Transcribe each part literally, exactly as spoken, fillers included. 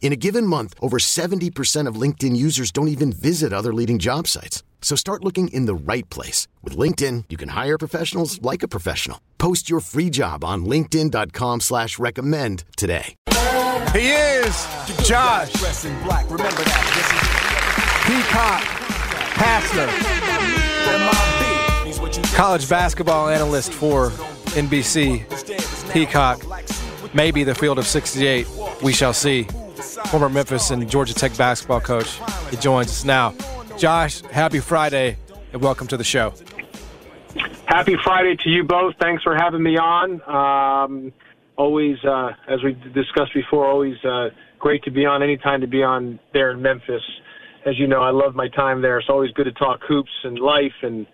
In a given month, over seventy percent of LinkedIn users don't even visit other leading job sites. So start looking in the right place. With LinkedIn, you can hire professionals like a professional. Post your free job on linkedin.com slash recommend today. He is Josh Peacock Pastner, college basketball analyst for N B C. Peacock, maybe the field of sixty-eight, we shall see. Former Memphis and Georgia Tech basketball coach. He joins us now. Josh, happy Friday, and welcome to the show. Happy Friday to you both. Thanks for having me on. Um, always, uh, as we discussed before, always uh, great to be on, any time to be on there in Memphis. As you know, I love my time there. It's always good to talk hoops and life and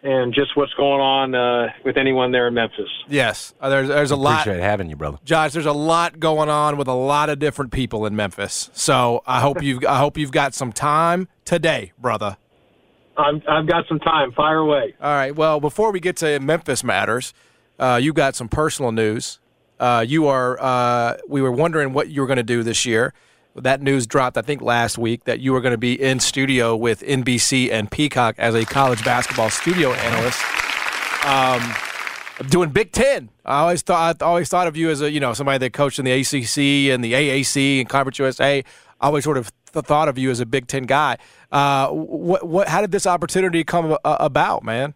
and just what's going on uh, with anyone there in Memphis. Yes, there's there's a lot. Appreciate having you, brother. Josh, there's a lot going on with a lot of different people in Memphis. So I hope you've I hope you've got some time today, brother. I'm, I've got some time. Fire away. All right. Well, before we get to Memphis matters, uh, you got some personal news. Uh, you are. Uh, we were wondering what you were going to do this year. That news dropped, I think, last week that you were going to be in studio with N B C and Peacock as a college basketball studio analyst, um, doing Big Ten. I always thought I always thought of you as a you know somebody that coached in the A C C and the A A C and Conference U S A. I always sort of th- thought of you as a Big Ten guy. Uh, what what? How did this opportunity come a- about, man?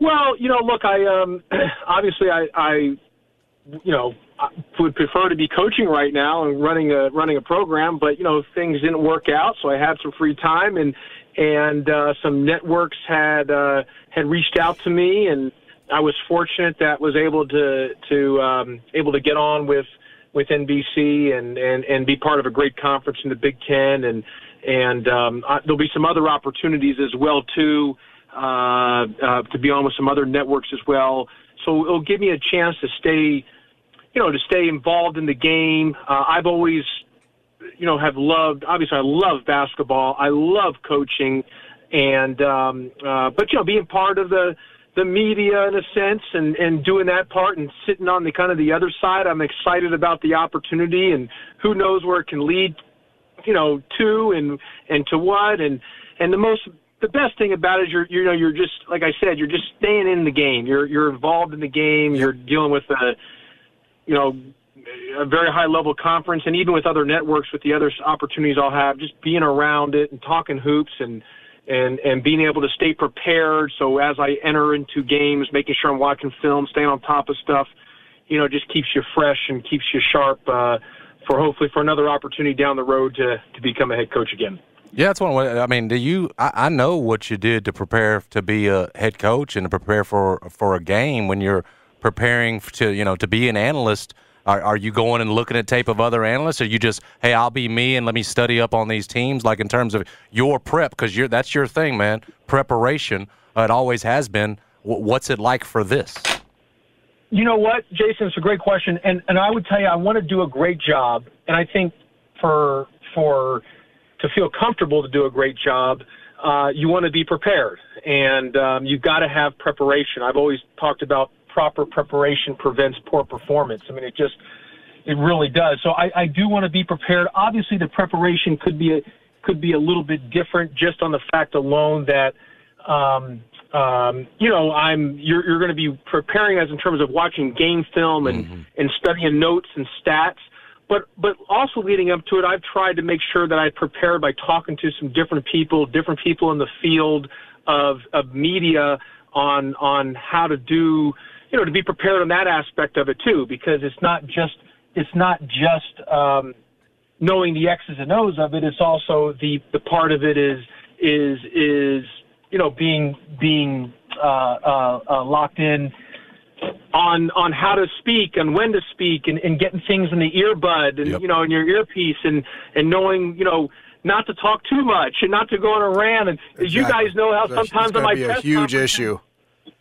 Well, you know, look, I um, obviously I, I you know. I would prefer to be coaching right now and running a running a program, but you know things didn't work out, so I had some free time, and and uh, some networks had uh, had reached out to me, and I was fortunate that was able to to um, able to get on with with N B C and, and, and be part of a great conference in the Big Ten, and and um, I, there'll be some other opportunities as well too uh, uh, to be on with some other networks as well, so it'll give me a chance to stay. You know, to stay involved in the game. Uh, I've always, you know, have loved, obviously I love basketball. I love coaching. And, um, uh, but, you know, being part of the, the media in a sense and, and doing that part and sitting on the kind of the other side, I'm excited about the opportunity and who knows where it can lead, you know, to and, and to what. And, and the most, the best thing about it is you're, you know, you're just, like I said, you're just staying in the game. You're, you're involved in the game. You're dealing with a, you know, a very high-level conference, and even with other networks, with the other opportunities I'll have, just being around it and talking hoops and, and, and being able to stay prepared. So as I enter into games, making sure I'm watching film, staying on top of stuff, you know, just keeps you fresh and keeps you sharp uh, for hopefully for another opportunity down the road to, to become a head coach again. Yeah, that's one way. I mean, do you? I, I know what you did to prepare to be a head coach and to prepare for for a game when you're preparing to, you know, to be an analyst. Are, are you going and looking at tape of other analysts? Or are you just, hey, I'll be me and let me study up on these teams? Like in terms of your prep, because you're that's your thing, man. Preparation, uh, it always has been. W- what's it like for this? You know what, Jason, it's a great question, and and I would tell you, I want to do a great job, and I think for for to feel comfortable to do a great job. Uh, you want to be prepared, and um, you've got to have preparation. I've always talked about proper preparation prevents poor performance. I mean, it just, it really does. So I, I do want to be prepared. Obviously, the preparation could be a, could be a little bit different, just on the fact alone that, um, um, you know, I'm you're, you're going to be preparing as in terms of watching game film and, mm-hmm. and studying notes and stats. But but also leading up to it, I've tried to make sure that I prepare by talking to some different people, different people in the field of of media on on how to do. You know, to be prepared on that aspect of it too, because it's not just it's not just um, knowing the X's and O's of it. It's also the, the part of it is is is you know being being uh, uh, uh, locked in on on how to speak and when to speak and, and getting things in the earbud and yep. you know in your earpiece and, and knowing you know. not to talk too much and not to go on a rant. And exactly. you guys know how sometimes on my be press a huge issue.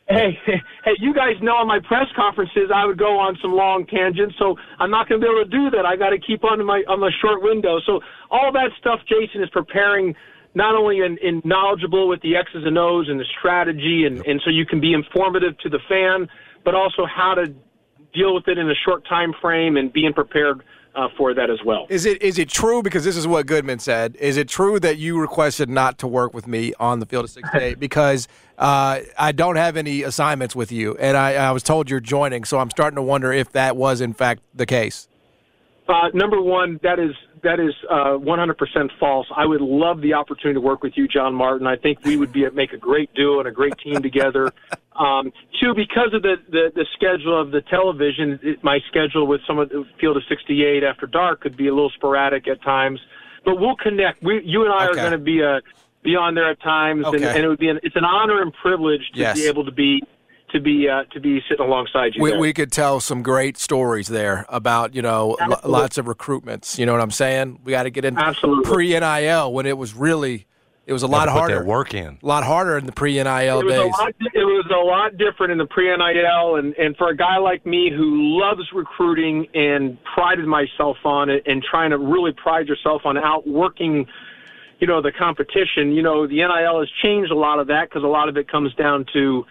Hey, hey, you guys know on my press conferences I would go on some long tangents, so I'm not going to be able to do that. I got to keep on my on my short window. So all that stuff, Jason, is preparing not only in, in knowledgeable with the X's and O's and the strategy, and, yep. and so you can be informative to the fan, but also how to deal with it in a short time frame and being prepared Uh, for that as well. Is it is it true, because this is what Goodman said, is it true that you requested not to work with me on the Field of Six Day because uh, I don't have any assignments with you, and I, I was told you're joining, so I'm starting to wonder if that was in fact the case? Uh, number one, that is that is uh, one hundred percent false. I would love the opportunity to work with you, John Martin. I think we would be make a great duo and a great team together. Um, two, because of the, the, the schedule of the television, it, my schedule with some of the Field of sixty-eight after dark could be a little sporadic at times. But we'll connect. We, you and I okay. are going to be a, be on there at times, okay. and, and it would be an, it's an honor and privilege to yes. be able to be to be uh, to be sitting alongside you. We, there. we could tell some great stories there about you know l- lots of recruitments. You know what I'm saying? We got to get in pre-N I L when it was really. It was a lot harder. Put that work in. A lot harder in the pre-N I L days. A lot, it was a lot different in the pre-N I L, and, and for a guy like me who loves recruiting and prided myself on it and trying to really pride yourself on outworking, you know, the competition, you know, the N I L has changed a lot of that because a lot of it comes down to,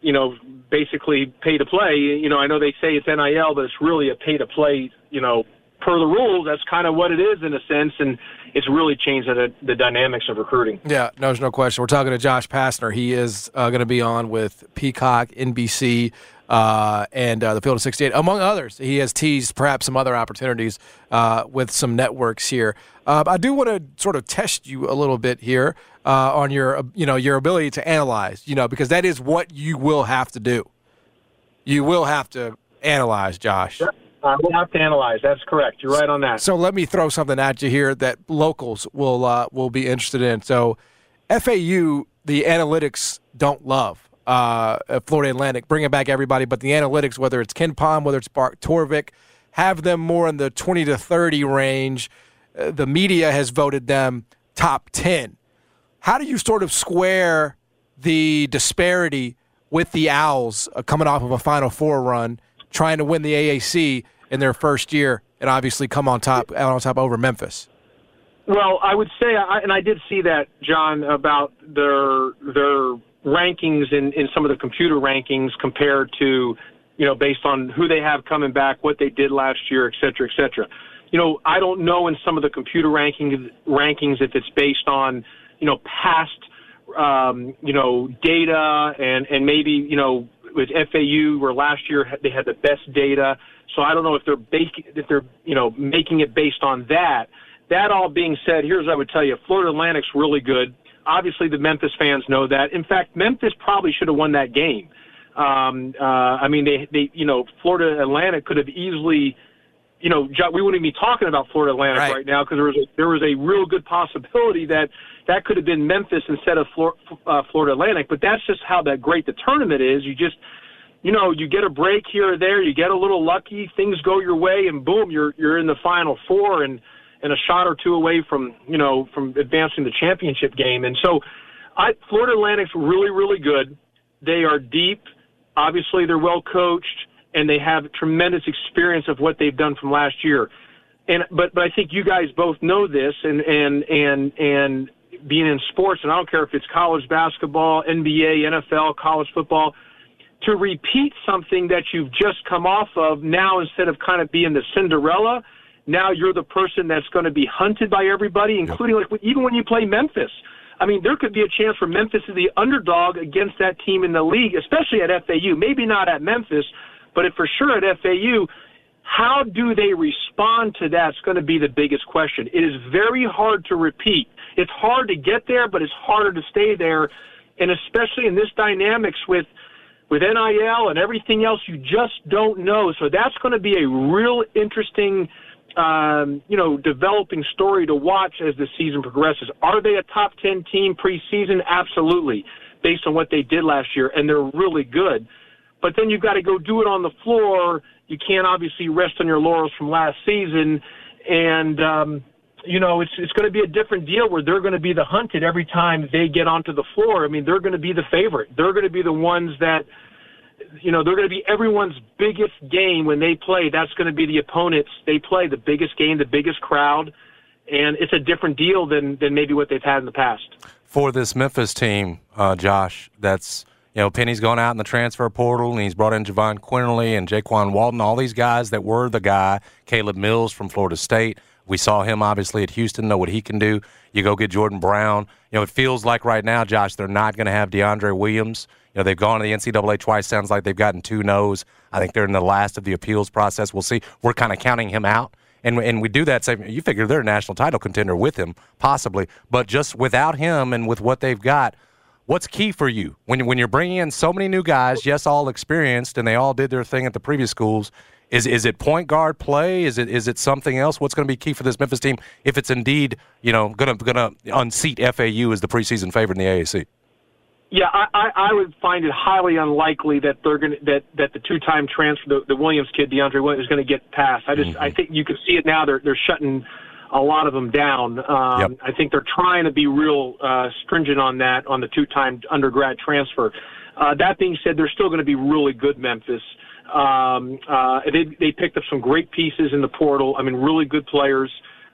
you know, basically pay to play. You know, I know they say it's N I L, but it's really a pay to play, you know, per the rules, that's kind of what it is in a sense, and it's really changed the, the dynamics of recruiting. Yeah, no, there's no question. We're talking to Josh Pastner. He is uh, going to be on with Peacock, N B C, uh, and uh, the Field of sixty-eight, among others. He has teased perhaps some other opportunities uh, with some networks here. Uh, I do want to sort of test you a little bit here uh, on your, you know, your ability to analyze, you know, because that is what you will have to do. You will have to analyze, Josh. Sure. Uh, we'll have to analyze. That's correct. You're right on that. So let me throw something at you here that locals will uh, will be interested in. So F A U, the analytics don't love uh, Florida Atlantic, bringing back everybody, but the analytics, whether it's Ken Pom, whether it's Bart Torvik, have them more in the twenty to thirty range. Uh, the media has voted them top ten. How do you sort of square the disparity with the Owls uh, coming off of a Final Four run, trying to win the A A C in their first year, and obviously come on top out on top over Memphis? Well, I would say, I, and I did see that, John, about their their rankings in, in some of the computer rankings compared to, you know, based on who they have coming back, what they did last year, et cetera, et cetera. You know, I don't know in some of the computer rankings rankings if it's based on, you know, past, um, you know, data and, and maybe, you know, with F A U, where last year they had the best data, so I don't know if they're baking, if they're you know making it based on that. That all being said, here's what I would tell you: Florida Atlantic's really good. Obviously, the Memphis fans know that. In fact, Memphis probably should have won that game. Um, uh, I mean, they, they you know Florida Atlantic could have easily, you know, we wouldn't even be talking about Florida Atlantic right, right now because there was a, there was a real good possibility that that could have been Memphis instead of Flor- uh, Florida Atlantic. But that's just how that great the tournament is. You just, you know, you get a break here or there, you get a little lucky, things go your way, and boom, you're you're in the Final Four and and a shot or two away from you know from advancing the championship game. And so, I, Florida Atlantic's really really good. They are deep. Obviously, they're well coached. And they have tremendous experience of what they've done from last year, and but but I think you guys both know this, and and and and being in sports, and I don't care if it's college basketball, N B A, N F L, college football, to repeat something that you've just come off of now instead of kind of being the Cinderella, now you're the person that's going to be hunted by everybody, including like even when you play Memphis. I mean, there could be a chance for Memphis to be the underdog against that team in the league, especially at F A U. Maybe not at Memphis. But for sure at F A U, how do they respond to that is going to be the biggest question. It is very hard to repeat. It's hard to get there, but it's harder to stay there. And especially in this dynamics with, with N I L and everything else, you just don't know. So that's going to be a real interesting, um, you know, developing story to watch as the season progresses. Are they a top ten team preseason? Absolutely, based on what they did last year, and they're really good. But then you've got to go do it on the floor. You can't obviously rest on your laurels from last season, and um, you know, it's it's going to be a different deal where they're going to be the hunted every time they get onto the floor. I mean, they're going to be the favorite. They're going to be the ones that, you know, they're going to be everyone's biggest game when they play. That's going to be the opponents they play, the biggest game, the biggest crowd. And it's a different deal than, than maybe what they've had in the past. For this Memphis team, uh, Josh, that's, you know, Penny's gone out in the transfer portal, and he's brought in Javon Quinterly and Jaquan Walton, all these guys that were the guy, Caleb Mills from Florida State. We saw him, obviously, at Houston, know what he can do. You go get Jordan Brown. You know, it feels like right now, Josh, they're not going to have DeAndre Williams. You know, they've gone to the N C double A twice. Sounds like they've gotten two no's. I think they're in the last of the appeals process. We'll see. We're kind of counting him out. And, and we do that. Say, you figure they're a national title contender with him, possibly. But just without him and with what they've got, what's key for you? When, when you're bringing in so many new guys, yes, all experienced, and they all did their thing at the previous schools, Is is it point guard play? Is it is it something else? What's going to be key for this Memphis team if it's indeed, you know, going to going to unseat F A U as the preseason favorite in the A A C? Yeah, I, I, I would find it highly unlikely that they're going that that the two-time transfer, the, the Williams kid, DeAndre Williams, is going to get past. I just mm-hmm. I think you can see it now. They're they're shutting a lot of them down. Um, yep. I think they're trying to be real uh, stringent on that, on the two-time undergrad transfer. Uh, that being said, they're still going to be really good, Memphis. Um, uh, they, they picked up some great pieces in the portal. I mean, really good players.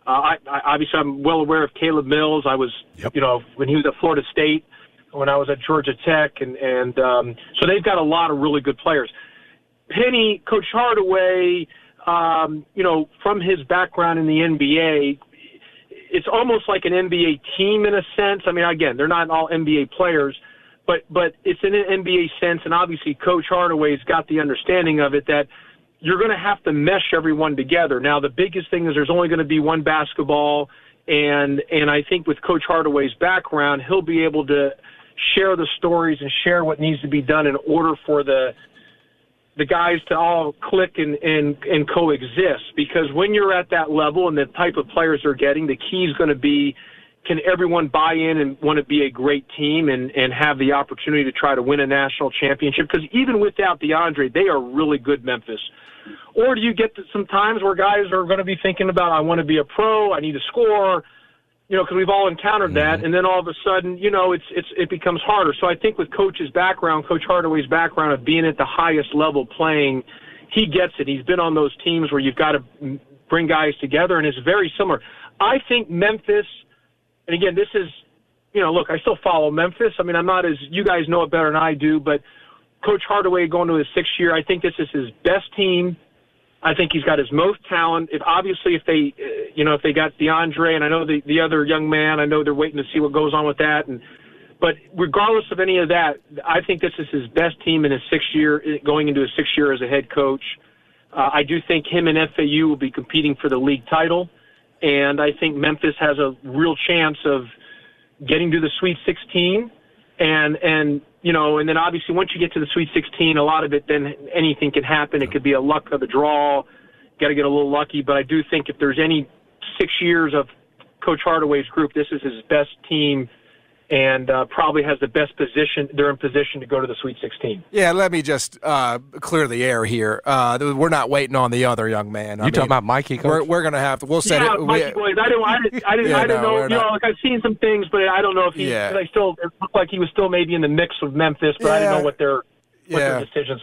Uh, I, I, obviously, I'm well aware of Caleb Mills. I was, yep. you know, when he was at Florida State, when I was at Georgia Tech, and and um, so they've got a lot of really good players. Penny, Coach Hardaway, um, you know, from his background in the N B A, it's almost like an N B A team in a sense. I mean, again, they're not all N B A players. But but it's in an N B A sense, and obviously Coach Hardaway's got the understanding of it that you're going to have to mesh everyone together. Now, the biggest thing is there's only going to be one basketball, and and I think with Coach Hardaway's background, he'll be able to share the stories and share what needs to be done in order for the the guys to all click and, and, and coexist. Because when you're at that level and the type of players they're getting, the key is going to be, can everyone buy in and want to be a great team and, and have the opportunity to try to win a national championship? Because even without DeAndre, they are really good, Memphis. Or do you get to some times where guys are going to be thinking about, I want to be a pro, I need to score, you know, because we've all encountered that. Mm-hmm. And then all of a sudden, you know, it's it's it becomes harder. So I think with Coach's background, Coach Hardaway's background of being at the highest level playing, he gets it. He's been on those teams where you've got to bring guys together, and it's very similar. I think Memphis – and again, this is, you know, look, I still follow Memphis. I mean, I'm not as, you guys know it better than I do, but Coach Hardaway going to his sixth year, I think this is his best team. I think he's got his most talent. If obviously, if they, you know, if they got DeAndre, and I know the, the other young man, I know they're waiting to see what goes on with that. And but regardless of any of that, I think this is his best team in his sixth year, going into his sixth year as a head coach. Uh, I do think him and F A U will be competing for the league title. And I think Memphis has a real chance of getting to the Sweet sixteen. And, and you know, and then obviously once you get to the Sweet sixteen, a lot of it, then anything can happen. It could be a luck of the draw. Got to get a little lucky. But I do think if there's any six years of Coach Hardaway's group, this is his best team and uh, probably has the best position. They're in position to go to the Sweet sixteen. Yeah, let me just uh, clear the air here. Uh, we're not waiting on the other young man. You're I talking mean, about Mikey? Coach? We're, we're going to have to. We'll set yeah, it. Mikey Williams. I don't, I didn't, I didn't, yeah, I didn't no, know. You know, like I've seen some things, but I don't know if he. Yeah. I still it looked like he was still maybe in the mix with Memphis, but yeah. I didn't know what their. Yeah,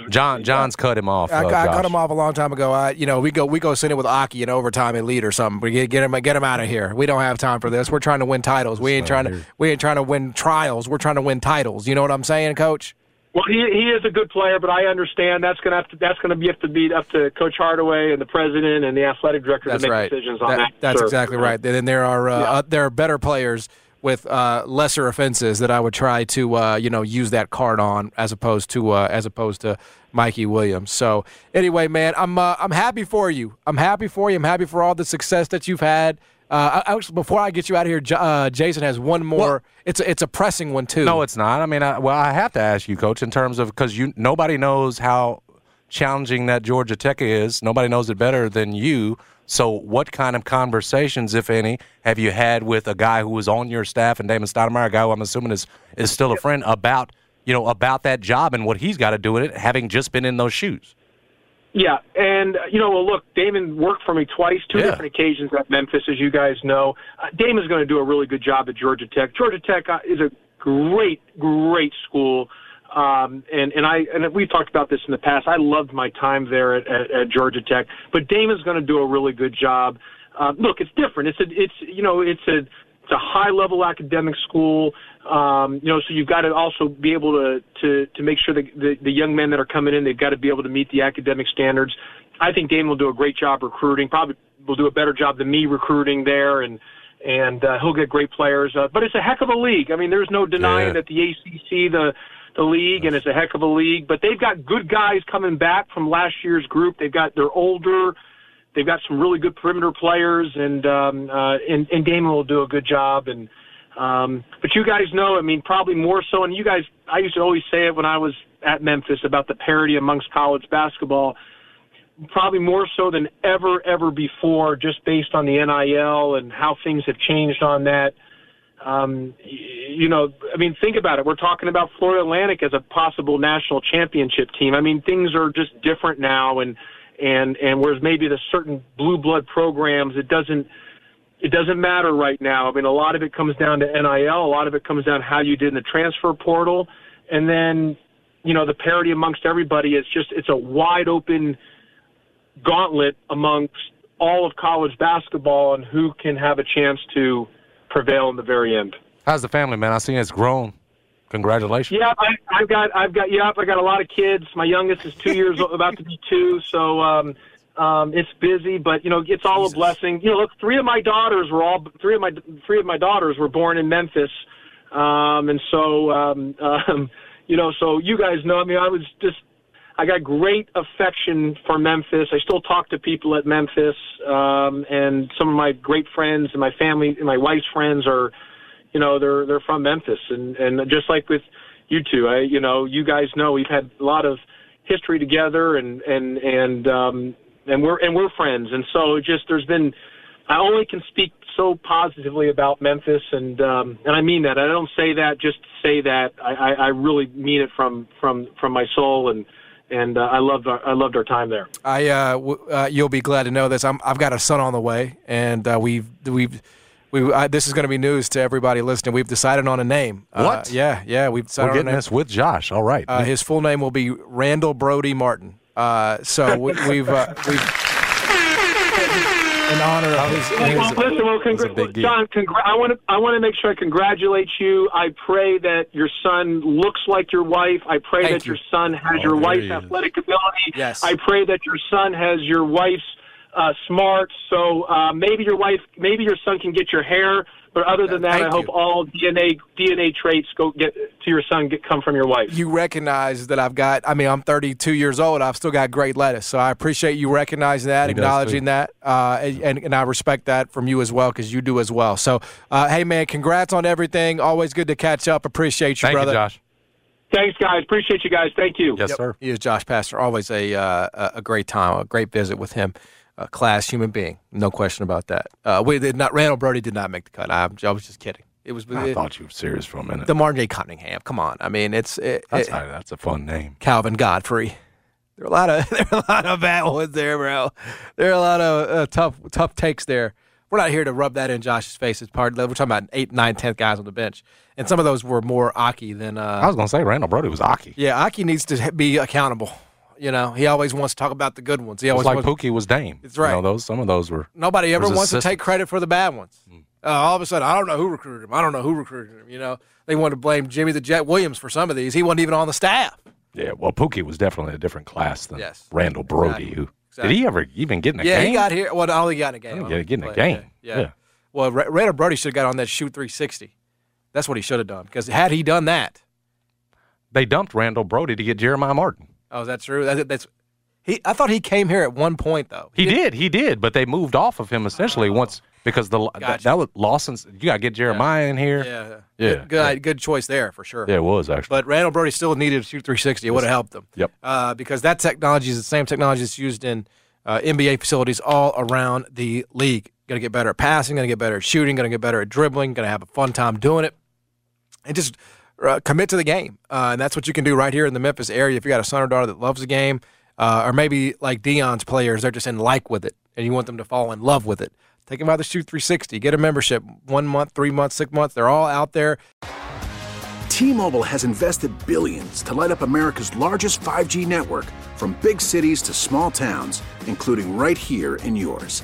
John. John's cut him off. I, though, I cut him off a long time ago. I, you know, we go we go send it with Aki in overtime and lead or something. We get, get him get him out of here. We don't have time for this. We're trying to win titles. We ain't trying to we ain't trying to win trials. We're trying to win titles. You know what I'm saying, Coach? Well, he he is a good player, but I understand that's gonna have to that's gonna be have to be up to Coach Hardaway and the president and the athletic director that's to make right. decisions on that. that that's sure. exactly right. Then there are uh, yeah. uh, there are better players with uh, lesser offenses that I would try to, uh, you know, use that card on as opposed to uh, as opposed to Mikey Williams. So anyway, man, I'm uh, I'm happy for you. I'm happy for you. I'm happy for all the success that you've had. Uh, I, I, before I get you out of here, J- uh, Jason has one more. Well, it's a, it's a pressing one too. No, it's not. I mean, I, well, I have to ask you, Coach, in terms of because you nobody knows how challenging that Georgia Tech is. Nobody knows it better than you. So, what kind of conversations, if any, have you had with a guy who was on your staff and Damon Stoudemire, a guy who I'm assuming is is still a friend, about you know about that job and what he's got to do with it, having just been in those shoes? Yeah, and, you know, well, look, Damon worked for me twice, two yeah. different occasions at Memphis, as you guys know. Uh, Damon's going to do a really good job at Georgia Tech. Georgia Tech is a great, great school, um, and, and I and we've talked about this in the past. I loved my time there at, at, at Georgia Tech, but Damon's going to do a really good job. Uh, look, it's different. It's a, it's you know, it's a it's a high-level academic school, um, you know, so you've got to also be able to, to, to make sure that the, the young men that are coming in, they've got to be able to meet the academic standards. I think Damon will do a great job recruiting, probably will do a better job than me recruiting there, and and uh, he'll get great players. Uh, but it's a heck of a league. I mean, there's no denying yeah. that the A C C, the the league, and it's a heck of a league. But they've got good guys coming back from last year's group. They've got their older They've got some really good perimeter players, and um, uh, and, and Damon will do a good job. And um, but you guys know, I mean, probably more so. And you guys, I used to always say it when I was at Memphis about the parity amongst college basketball, probably more so than ever, ever before, just based on the N I L and how things have changed on that. Um, you know, I mean, think about it. We're talking about Florida Atlantic as a possible national championship team. I mean, things are just different now, and And and whereas maybe the certain blue blood programs, it doesn't it doesn't matter right now. I mean, a lot of it comes down to N I L. A lot of it comes down to how you did in the transfer portal, and then you know the parity amongst everybody. It's just it's a wide open gauntlet amongst all of college basketball and who can have a chance to prevail in the very end. How's the family, man? I see it's grown. Congratulations. Yeah, I, I've got, I've got, yeah, I got a lot of kids. My youngest is two years old, about to be two, so um, um, it's busy. But you know, it's all Jesus. a blessing. You know, look, three of my daughters were all three of my three of my daughters were born in Memphis, um, and so um, um, you know, so you guys know. I mean, I was just, I got great affection for Memphis. I still talk to people at Memphis, um, and some of my great friends and my family and my wife's friends are. You know, they're they're from Memphis, and, and just like with you two, I, you know, you guys know we've had a lot of history together, and and and um, and we're and we're friends, and so just there's been, I only can speak so positively about Memphis, and um, and I mean that. I don't say that just to say that. I, I, I really mean it from from, from my soul, and. And uh, I loved our, I loved our time there. I uh, w- uh, you'll be glad to know this. I'm I've got a son on the way, and uh, we've we've. We, I, this is going to be news to everybody listening. We've decided on a name. What? Uh, yeah, yeah. We've decided We're getting on a name. This with Josh. All right. Uh, his full name will be Randall Brody Martin. Uh, so we, we've uh, we've in honor of his. Well, his listen, well, congr- John, congr- I want to I want to make sure I congratulate you. I pray that your son looks like your wife. I pray Thank that you. your son has oh, your wife's athletic ability. Yes. I pray that your son has your wife's. Uh, smart, so uh, maybe your wife, maybe your son can get your hair, but other than that, Thank I hope you. all D N A D N A traits go get to your son get come from your wife. You recognize that I've got. I mean, I'm thirty-two years old. I've still got great lettuce, so I appreciate you recognizing that, he acknowledging that, uh, and and I respect that from you as well because you do as well. So, uh, hey man, congrats on everything. Always good to catch up. Appreciate you, Thank brother. You, Josh. Thanks, guys. Appreciate you guys. Thank you. Yes, yep. sir. He is Josh Pastner. Always a uh, a great time. A great visit with him. A class human being, no question about that. Uh, we did not. Randall Brody did not make the cut. I, I was just kidding. It was. I it, thought you were serious for a minute. The Martin J. Cunningham. Come on. I mean, it's. It, that's it, how, that's a fun name. Calvin Godfrey. There are a lot of there are a lot of bad ones there, bro. There are a lot of uh, tough tough takes there. We're not here to rub that in Josh's face. It's part. We're talking about eight, nine, tenth guys on the bench, and some of those were more Aki than. Uh, I was gonna say Randall Brody was Aki. Yeah, Aki needs to be accountable. You know, he always wants to talk about the good ones. He always it's like Pookie was Dame. That's right. You know, those, some of those were. Nobody ever wants to take credit for the bad ones. Mm. Uh, all of a sudden, I don't know who recruited him. I don't know who recruited him. You know, they want to blame Jimmy the Jet Williams for some of these. He wasn't even on the staff. Yeah, well, Pookie was definitely a different class than yes. Randall Brody. Exactly. Who exactly. Did he ever even get in a yeah, game? Yeah, he got here. Well, I only got in a game. I didn't get in a game. Yeah. yeah. yeah. Well, R- Randall Brody should have got on that Shoot three sixty. That's what he should have done because had he done that. They dumped Randall Brody to get Jeremiah Martin. Oh, is that true? That's, that's he. I thought he came here at one point, though. He, he did. did. He did, but they moved off of him essentially oh. once Because the gotcha. that, that was Lawson's. You got to get Jeremiah yeah. in here. Yeah, yeah. Good, good, yeah. good choice there for sure. Yeah, it was actually. But Randall Brody still needed Shoot three sixty. It would have helped them. Yep. Uh, because that technology is the same technology that's used in uh, N B A facilities all around the league. Going to get better at passing. Going to get better at shooting. Going to get better at dribbling. Going to have a fun time doing it. And just uh, commit to the game. Uh, and that's what you can do right here in the Memphis area. If you got a son or daughter that loves the game, uh, or maybe like Dion's players, they're just in like with it, and you want them to fall in love with it. Take them out to Shoot three sixty. Get a membership. One month, three months, six months. They're all out there. T-Mobile has invested billions to light up America's largest five G network, from big cities to small towns, including right here in yours.